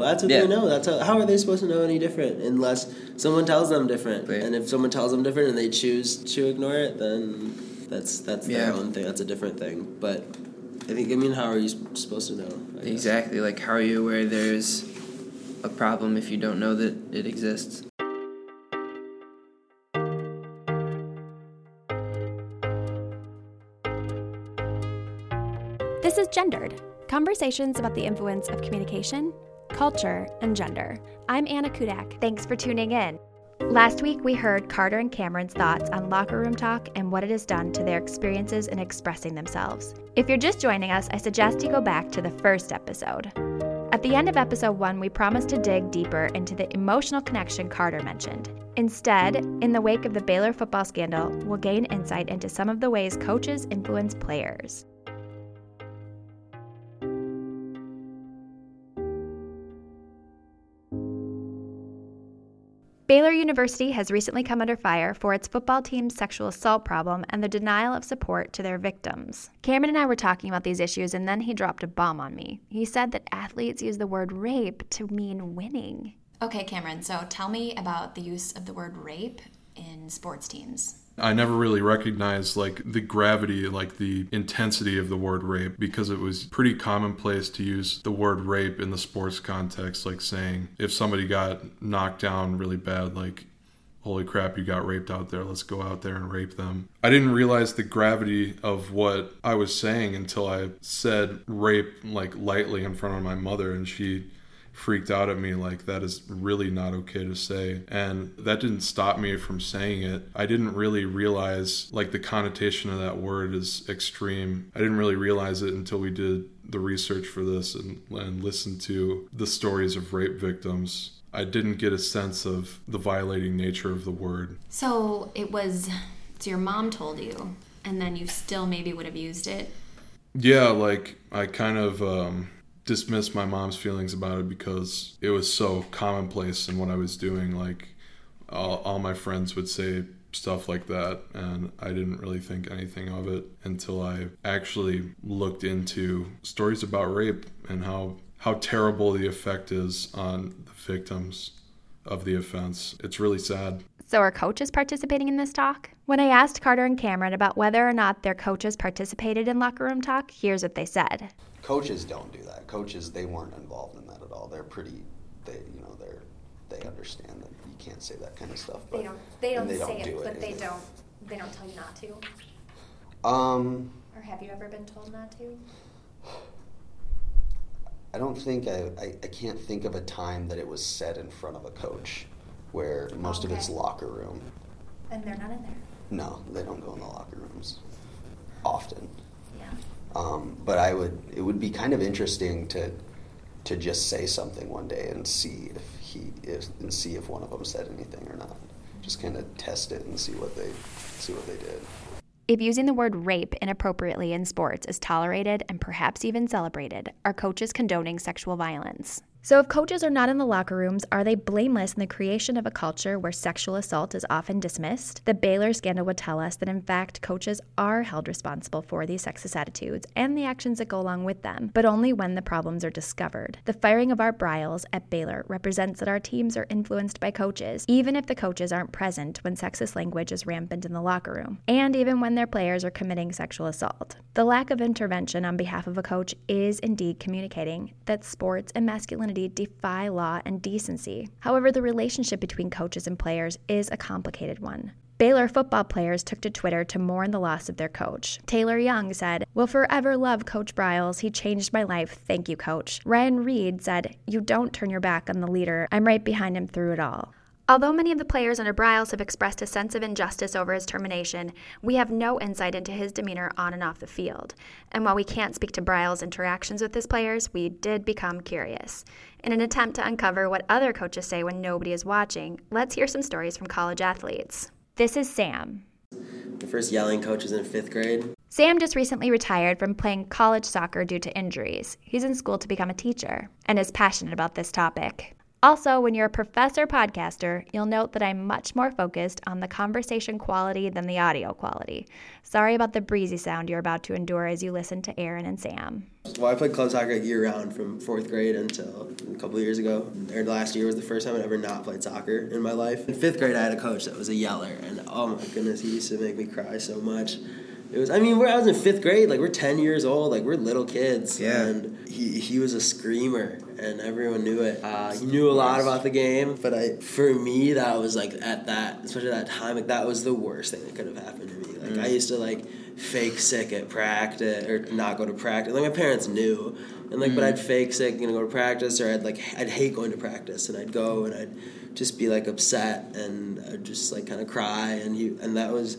That's what they know. That's how are they supposed to know any different unless someone tells them different? Right. And if someone tells them different and they choose to ignore it, then that's their own thing. That's a different thing. But I think, how are you supposed to know? Exactly. Like, how are you aware there's a problem if you don't know that it exists? This is Gendered, conversations about the influence of communication, culture, and gender. I'm Anna Kudak. Thanks for tuning in. Last week, we heard Carter and Cameron's thoughts on locker room talk and what it has done to their experiences in expressing themselves. If you're just joining us, I suggest you go back to the first episode. At the end of episode 1, we promised to dig deeper into the emotional connection Carter mentioned. Instead, in the wake of the Baylor football scandal, we'll gain insight into some of the ways coaches influence players. Baylor University has recently come under fire for its football team's sexual assault problem and the denial of support to their victims. Cameron and I were talking about these issues, and then he dropped a bomb on me. He said that athletes use the word rape to mean winning. Okay, Cameron, so tell me about the use of the word rape in sports teams. I never really recognized the gravity, the intensity of the word rape, because it was pretty commonplace to use the word rape in the sports context, saying if somebody got knocked down really bad, holy crap, you got raped out there, let's go out there and rape them. I didn't realize the gravity of what I was saying until I said rape lightly in front of my mother, and she freaked out at me that is really not okay to say, and that didn't stop me from saying it. I didn't really realize the connotation of that word is extreme. I didn't really realize it until we did the research for this and listened to the stories of rape victims. I didn't get a sense of the violating nature of the word. So your mom told you, and then you still maybe would have used it? Yeah, I kind of dismissed my mom's feelings about it because it was so commonplace in what I was doing. All my friends would say stuff like that, and I didn't really think anything of it until I actually looked into stories about rape and how terrible the effect is on the victims of the offense. It's really sad. So are coaches participating in this talk? When I asked Carter and Cameron about whether or not their coaches participated in locker room talk, here's what they said. Coaches don't do that. Coaches, they weren't involved in that at all. They're pretty, they understand that you can't say that kind of stuff. But they don't tell you not to. Or have you ever been told not to? I don't think I can't think of a time that it was said in front of a coach, where most of it's locker room. And they're not in there. No, they don't go in the locker rooms often. Yeah. But it would be kind of interesting to just say something one day and see if one of them said anything or not. Just kind of test it and see what they did. If using the word rape inappropriately in sports is tolerated and perhaps even celebrated, are coaches condoning sexual violence? So if coaches are not in the locker rooms, are they blameless in the creation of a culture where sexual assault is often dismissed? The Baylor scandal would tell us that, in fact, coaches are held responsible for these sexist attitudes and the actions that go along with them, but only when the problems are discovered. The firing of Art Briles at Baylor represents that our teams are influenced by coaches, even if the coaches aren't present when sexist language is rampant in the locker room, and even when their players are committing sexual assault. The lack of intervention on behalf of a coach is indeed communicating that sports and masculinity defy law and decency. However, the relationship between coaches and players is a complicated one. Baylor football players took to Twitter to mourn the loss of their coach. Taylor Young said, "Will forever love Coach Briles. He changed my life. Thank you, Coach." Ryan Reed said, "You don't turn your back on the leader. I'm right behind him through it all." Although many of the players under Briles have expressed a sense of injustice over his termination, we have no insight into his demeanor on and off the field. And while we can't speak to Briles' interactions with his players, we did become curious. In an attempt to uncover what other coaches say when nobody is watching, let's hear some stories from college athletes. This is Sam. The first yelling coach was in 5th grade. Sam just recently retired from playing college soccer due to injuries. He's in school to become a teacher and is passionate about this topic. Also, when you're a professor podcaster, you'll note that I'm much more focused on the conversation quality than the audio quality. Sorry about the breezy sound you're about to endure as you listen to Aaron and Sam. Well, I played club soccer year-round from 4th grade until a couple of years ago. And last year was the first time I'd ever not played soccer in my life. In 5th grade, I had a coach that was a yeller, and oh my goodness, he used to make me cry so much. It was, I was in 5th grade, we're 10 years old, we're little kids. Yeah. And he was a screamer, and everyone knew it. He knew a lot about the game, but for me, that was, especially at that time, that was the worst thing that could have happened to me. I used to, fake sick at practice, or not go to practice. My parents knew, and, but I'd fake sick and go to practice, or I'd hate going to practice, and I'd go, and I'd just be, upset, and I'd just, kind of cry, and that was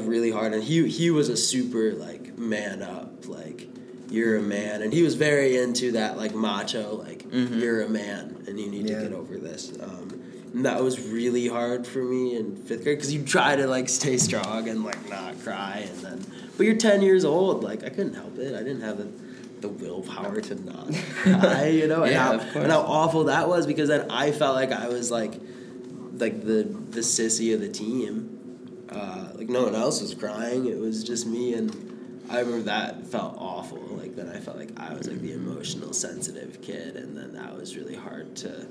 really hard, and he was a super, man up, you're a man, and he was very into that, macho, mm-hmm. You're a man, and you need to get over this, and that was really hard for me in 5th grade, because you try to, stay strong and, not cry, and then, but you're 10 years old, I couldn't help it, I didn't have the willpower to not cry, and how awful that was, because then I felt I was, the sissy of the team. No one else was crying. It was just me, and I remember that felt awful. Then I felt I was the emotional, sensitive kid, and then that was really hard to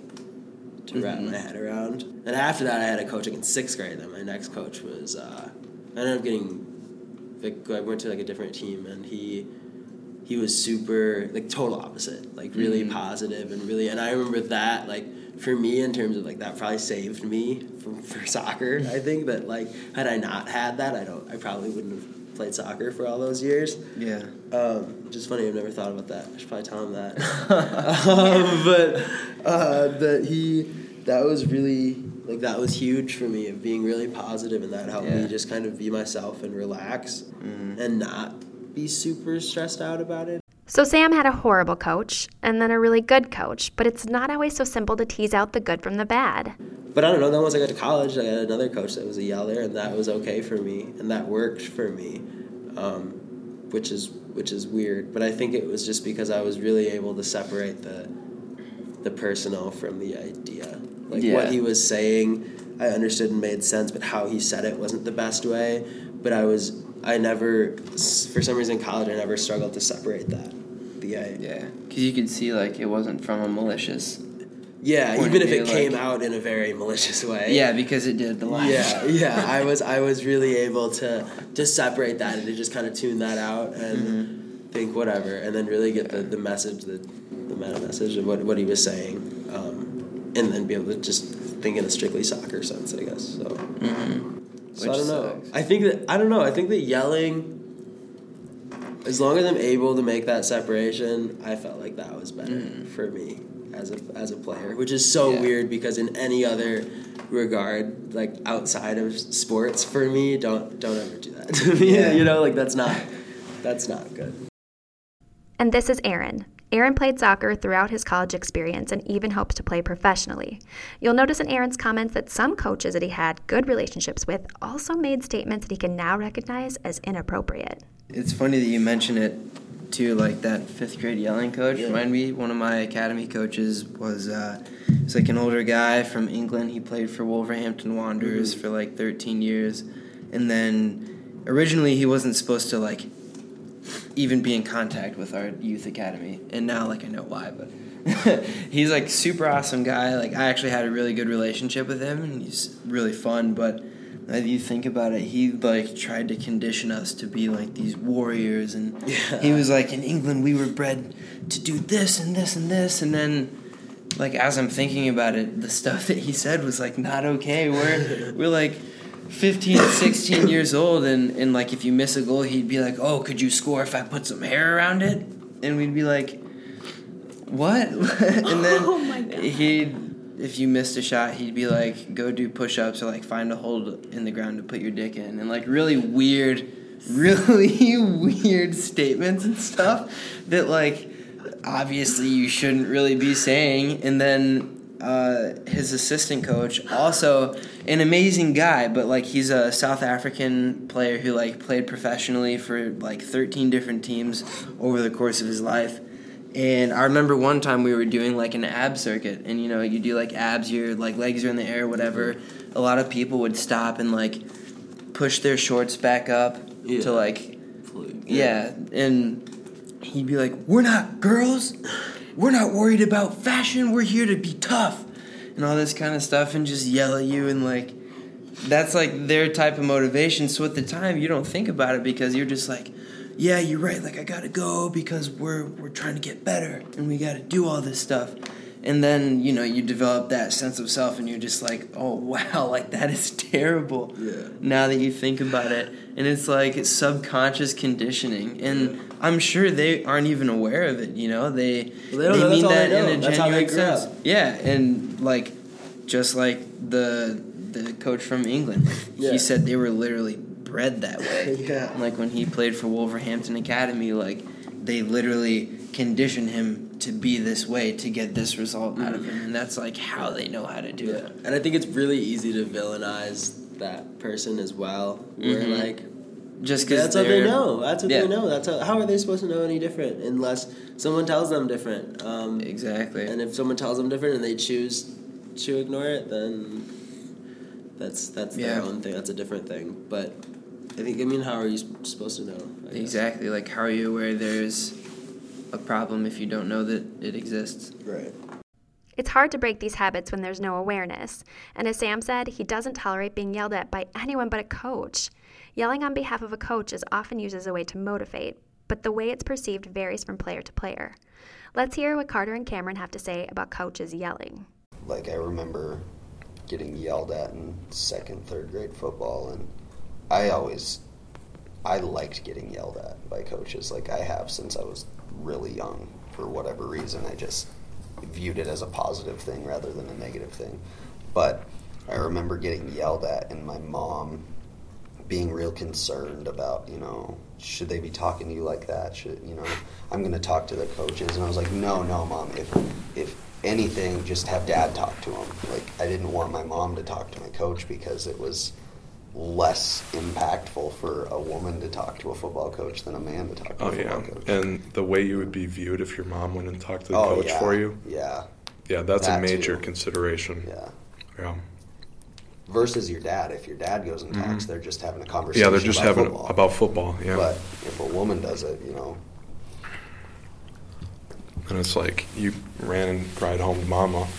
wrap my head around. And after that, I had a coach in 6th grade. Then my next coach was I ended up getting. I went to a different team, and he was super total opposite, really positive and really. And I remember that for me, in terms of that probably saved me for soccer. I think that had I not had that, I probably wouldn't have played soccer for all those years. Yeah. Which is funny. I've never thought about that. I should probably tell him that. That was really that was huge for me, of being really positive, and that helped me just kind of be myself and relax and not be super stressed out about it. So Sam had a horrible coach, and then a really good coach, but it's not always so simple to tease out the good from the bad. But I don't know, then once I got to college, I had another coach that was a yeller, and that was okay for me, and that worked for me, which is weird. But I think it was just because I was really able to separate the personal from the idea. What he was saying, I understood and made sense, but how he said it wasn't the best way, but for some reason in college, I never struggled to separate that. Yeah, because you could see, it wasn't from a malicious... Yeah, even if it came out in a very malicious way. Yeah, because it did the last. Yeah, I was really able to separate that and to just kind of tune that out and think whatever, and then really get the message, the meta message of what he was saying, and then be able to just think in a strictly soccer sense, I guess, so... Mm-hmm. So I don't know. I think that yelling, as long as I'm able to make that separation, I felt that was better for me as a player, which is so weird, because in any other regard, outside of sports, for me, don't ever do that to me. Yeah. That's not good. And this is Aaron. Aaron played soccer throughout his college experience and even hopes to play professionally. You'll notice in Aaron's comments that some coaches that he had good relationships with also made statements that he can now recognize as inappropriate. It's funny that you mention it, too, that 5th grade yelling coach. Yeah. Remind me, one of my academy coaches was an older guy from England. He played for Wolverhampton Wanderers for 13 years. And then originally he wasn't supposed to, even be in contact with our youth academy, and now I know why, but he's super awesome guy. I actually had a really good relationship with him, and he's really fun, but if you think about it, he tried to condition us to be these warriors, and he was in England we were bred to do this and this and this, and then as I'm thinking about it, the stuff that he said was not okay. We're 15, 16 years old, and if you miss a goal, he'd be oh, could you score if I put some hair around it? And we'd be what? And then if you missed a shot, he'd be go do push-ups, or find a hole in the ground to put your dick in, and really weird statements and stuff that obviously you shouldn't really be saying. And then his assistant coach, also an amazing guy, but he's a South African player who played professionally for 13 different teams over the course of his life, And I remember one time we were doing, like, an ab circuit. And, you know, you do, like, abs, your, like, legs are in the air, whatever. A lot of people would stop and, like, push their shorts back up to, like... Yeah. And he'd be like, we're not girls. We're not worried about fashion. We're here to be tough. And all this kind of stuff. And just yell at you and, like... That's, like, their type of motivation. So at the time, you don't think about it because you're just like... Yeah, you're right, like, I gotta go because we're trying to get better and we gotta do all this stuff. And then, you know, you develop that sense of self and you're just like, oh, wow, like, that is terrible now that you think about it. And it's like it's subconscious conditioning. And I'm sure they aren't even aware of it, you know? They mean that in a genuine sense. Yeah, and, like, just like the coach from England, he said they were literally... bred that way. Like when he played for Wolverhampton Academy, like they literally conditioned him to be this way to get this result out of him, and that's like how they know how to do it. And I think it's really easy to villainize that person as well. Where like just because that's what they know. That's what they know. That's how are they supposed to know any different unless someone tells them different? Exactly. And if someone tells them different and they choose to ignore it, then that's their own thing. That's a different thing, but. I mean, how are you supposed to know? Exactly. Like, how are you aware there's a problem if you don't know that it exists? Right. It's hard to break these habits when there's no awareness. And as Sam said, he doesn't tolerate being yelled at by anyone but a coach. Yelling on behalf of a coach is often used as a way to motivate, but the way it's perceived varies from player to player. Let's hear what Carter and Cameron have to say about coaches yelling. Like, I remember getting yelled at in second, third grade football, and I liked getting yelled at by coaches, like I have since I was really young. For whatever reason, I just viewed it as a positive thing rather than a negative thing. But I remember getting yelled at and my mom being real concerned about, you know, should they be talking to you like that? Should, you know, I'm going to talk to the coaches. And I was like, no, Mom, if anything, just have Dad talk to them. Like, I didn't want my mom to talk to my coach because it was less impactful for a woman to talk to a football coach than a man to talk to a football coach. And the way you would be viewed if your mom went and talked to the coach for you. Yeah, that's a major consideration. Yeah. Versus your dad. If your dad goes and talks, they're just having a conversation about football. Yeah. But if a woman does it, you know. And it's like you ran and cried home to Mama.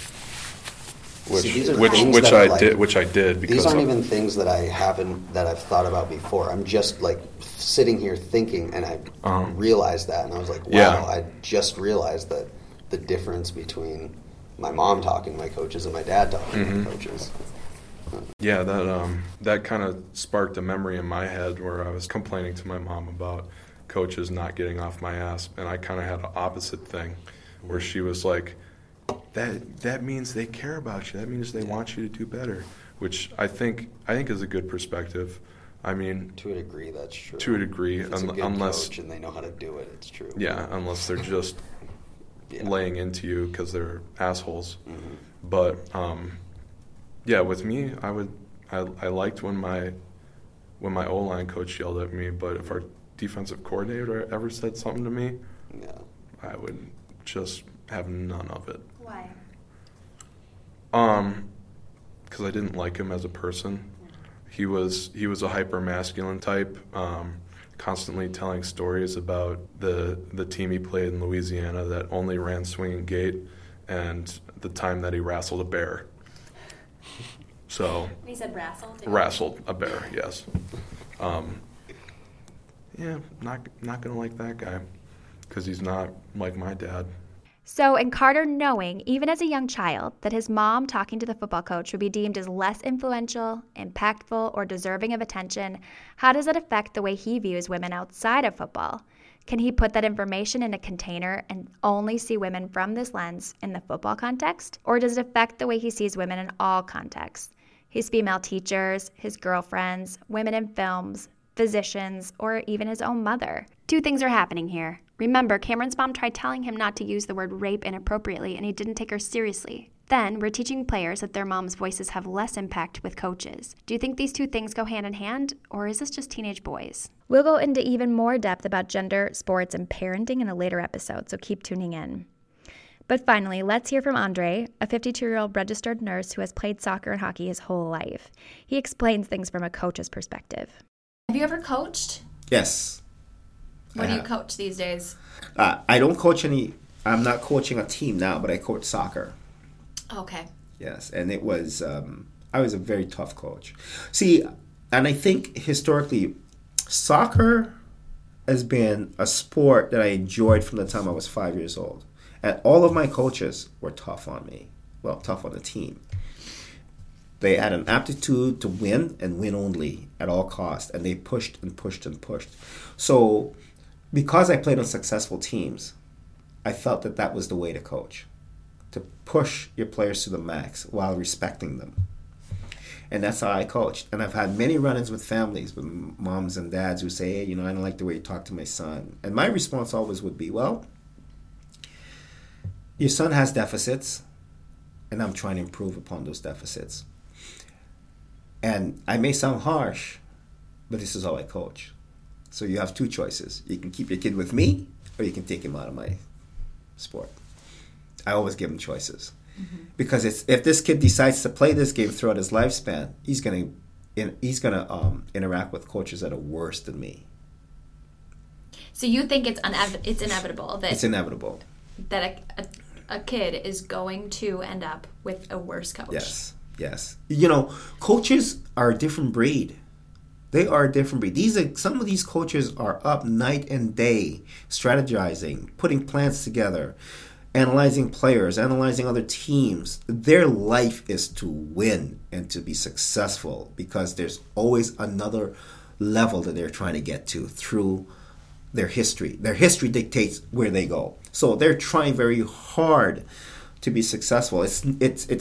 Which I did because these aren't even things that I've thought about before. I'm just like sitting here thinking, and I realized that, and I was like, wow, I just realized that the difference between my mom talking to my coaches and my dad talking to my coaches. Yeah, that kind of sparked a memory in my head where I was complaining to my mom about coaches not getting off my ass, and I kind of had the opposite thing where she was like, That means they care about you. That means they want you to do better, which I think is a good perspective. I mean, to a degree, that's true. To a degree, if it's a good coach and they know how to do it, it's true. Yeah, unless they're just laying into you because they're assholes. Mm-hmm. But with me, I liked when my O-line coach yelled at me. But if our defensive coordinator ever said something to me, I would just have none of it. Why? Because I didn't like him as a person. He was a hyper masculine type, constantly telling stories about the team he played in Louisiana that only ran swing and gate, and the time that he wrestled a bear. So he said wrestled. Wrestled a bear, yes. Not gonna like that guy, because he's not like my dad. So, and Carter knowing, even as a young child, that his mom talking to the football coach would be deemed as less influential, impactful, or deserving of attention, how does that affect the way he views women outside of football? Can he put that information in a container and only see women from this lens in the football context? Or does it affect the way he sees women in all contexts? His female teachers, his girlfriends, women in films, physicians, or even his own mother. Two things are happening here. Remember, Cameron's mom tried telling him not to use the word rape inappropriately, and he didn't take her seriously. Then we're teaching players that their mom's voices have less impact with coaches. Do you think these two things go hand in hand, or is this just teenage boys? We'll go into even more depth about gender, sports, and parenting in a later episode, so keep tuning in. But finally, let's hear from Andre, a 52-year-old registered nurse who has played soccer and hockey his whole life. He explains things from a coach's perspective. Have you ever coached? Yes. What do you coach these days? I don't coach any. I'm not coaching a team now, but I coach soccer. Okay. Yes, and it was, I was a very tough coach. See, and I think historically, soccer has been a sport that I enjoyed from the time I was 5 years old. And all of my coaches were tough on me. Well, tough on the team. They had an aptitude to win and win only at all costs. And they pushed and pushed and pushed. So because I played on successful teams, I felt that that was the way to coach. To push your players to the max while respecting them. And that's how I coached. And I've had many run-ins with families, with moms and dads who say, hey, you know, I don't like the way you talk to my son. And my response always would be, well, your son has deficits, and I'm trying to improve upon those deficits. And I may sound harsh, but this is how I coach. So you have two choices. You can keep your kid with me, or you can take him out of my sport. I always give him choices. Mm-hmm. Because if this kid decides to play this game throughout his lifespan, he's gonna interact with coaches that are worse than me. So you think it's inevitable that a kid is going to end up with a worse coach? Yes. You know, coaches are a different breed. They are a different breed. Some of these coaches are up night and day strategizing, putting plans together. Analyzing players, analyzing other teams. Their life is to win and to be successful because there's always another level that they're trying to get to through their history. Their history dictates where they go. So they're trying very hard to be successful. It's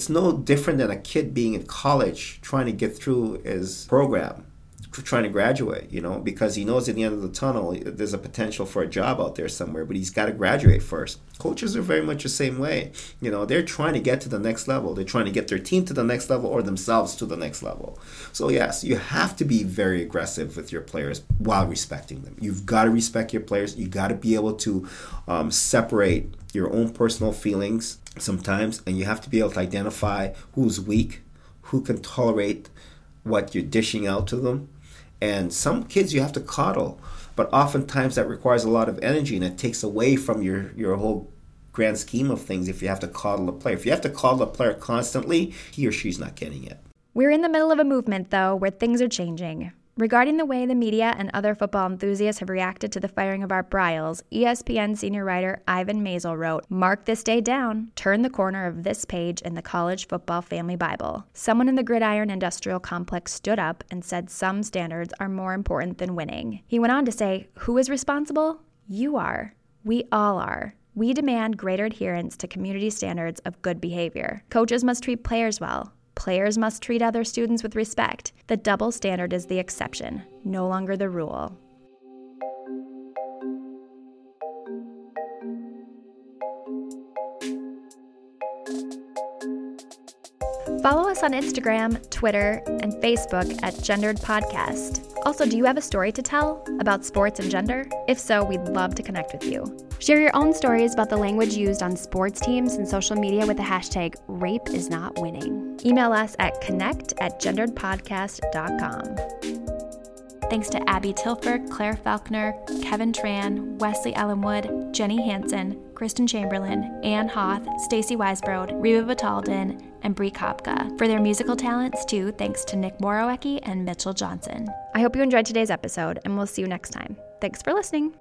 no different than a kid being in college trying to get through his program, trying to graduate, you know, because he knows at the end of the tunnel there's a potential for a job out there somewhere, but he's got to graduate first. Coaches are very much the same way. You know, they're trying to get to the next level. They're trying to get their team to the next level or themselves to the next level. So yes, you have to be very aggressive with your players while respecting them. You've got to respect your players. You got to be able to separate your own personal feelings sometimes, and you have to be able to identify who's weak, who can tolerate what you're dishing out to them. And some kids you have to coddle, but oftentimes that requires a lot of energy and it takes away from your whole grand scheme of things if you have to coddle a player. If you have to coddle a player constantly, he or she's not getting it. We're in the middle of a movement, though, where things are changing. Regarding the way the media and other football enthusiasts have reacted to the firing of Art Briles, ESPN senior writer Ivan Maisel wrote, "Mark this day down. Turn the corner of this page in the college football family Bible. Someone in the Gridiron Industrial Complex stood up and said some standards are more important than winning." He went on to say, "Who is responsible? You are. We all are. We demand greater adherence to community standards of good behavior. Coaches must treat players well. Players must treat other students with respect. The double standard is the exception, no longer the rule." Follow us on Instagram, Twitter, and Facebook at Gendered Podcast. Also, do you have a story to tell about sports and gender? If so, we'd love to connect with you. Share your own stories about the language used on sports teams and social media with the hashtag #RapeIsNotWinning. Email us at connect@genderedpodcast.com. Thanks to Abby Tilford, Claire Falkner, Kevin Tran, Wesley Ellenwood, Jenny Hansen, Kristen Chamberlain, Anne Hoth, Stacy Weisbrode, Riva Bataldin, and Brie Kopka. For their musical talents, too, thanks to Nick Morowecki and Mitchell Johnson. I hope you enjoyed today's episode, and we'll see you next time. Thanks for listening.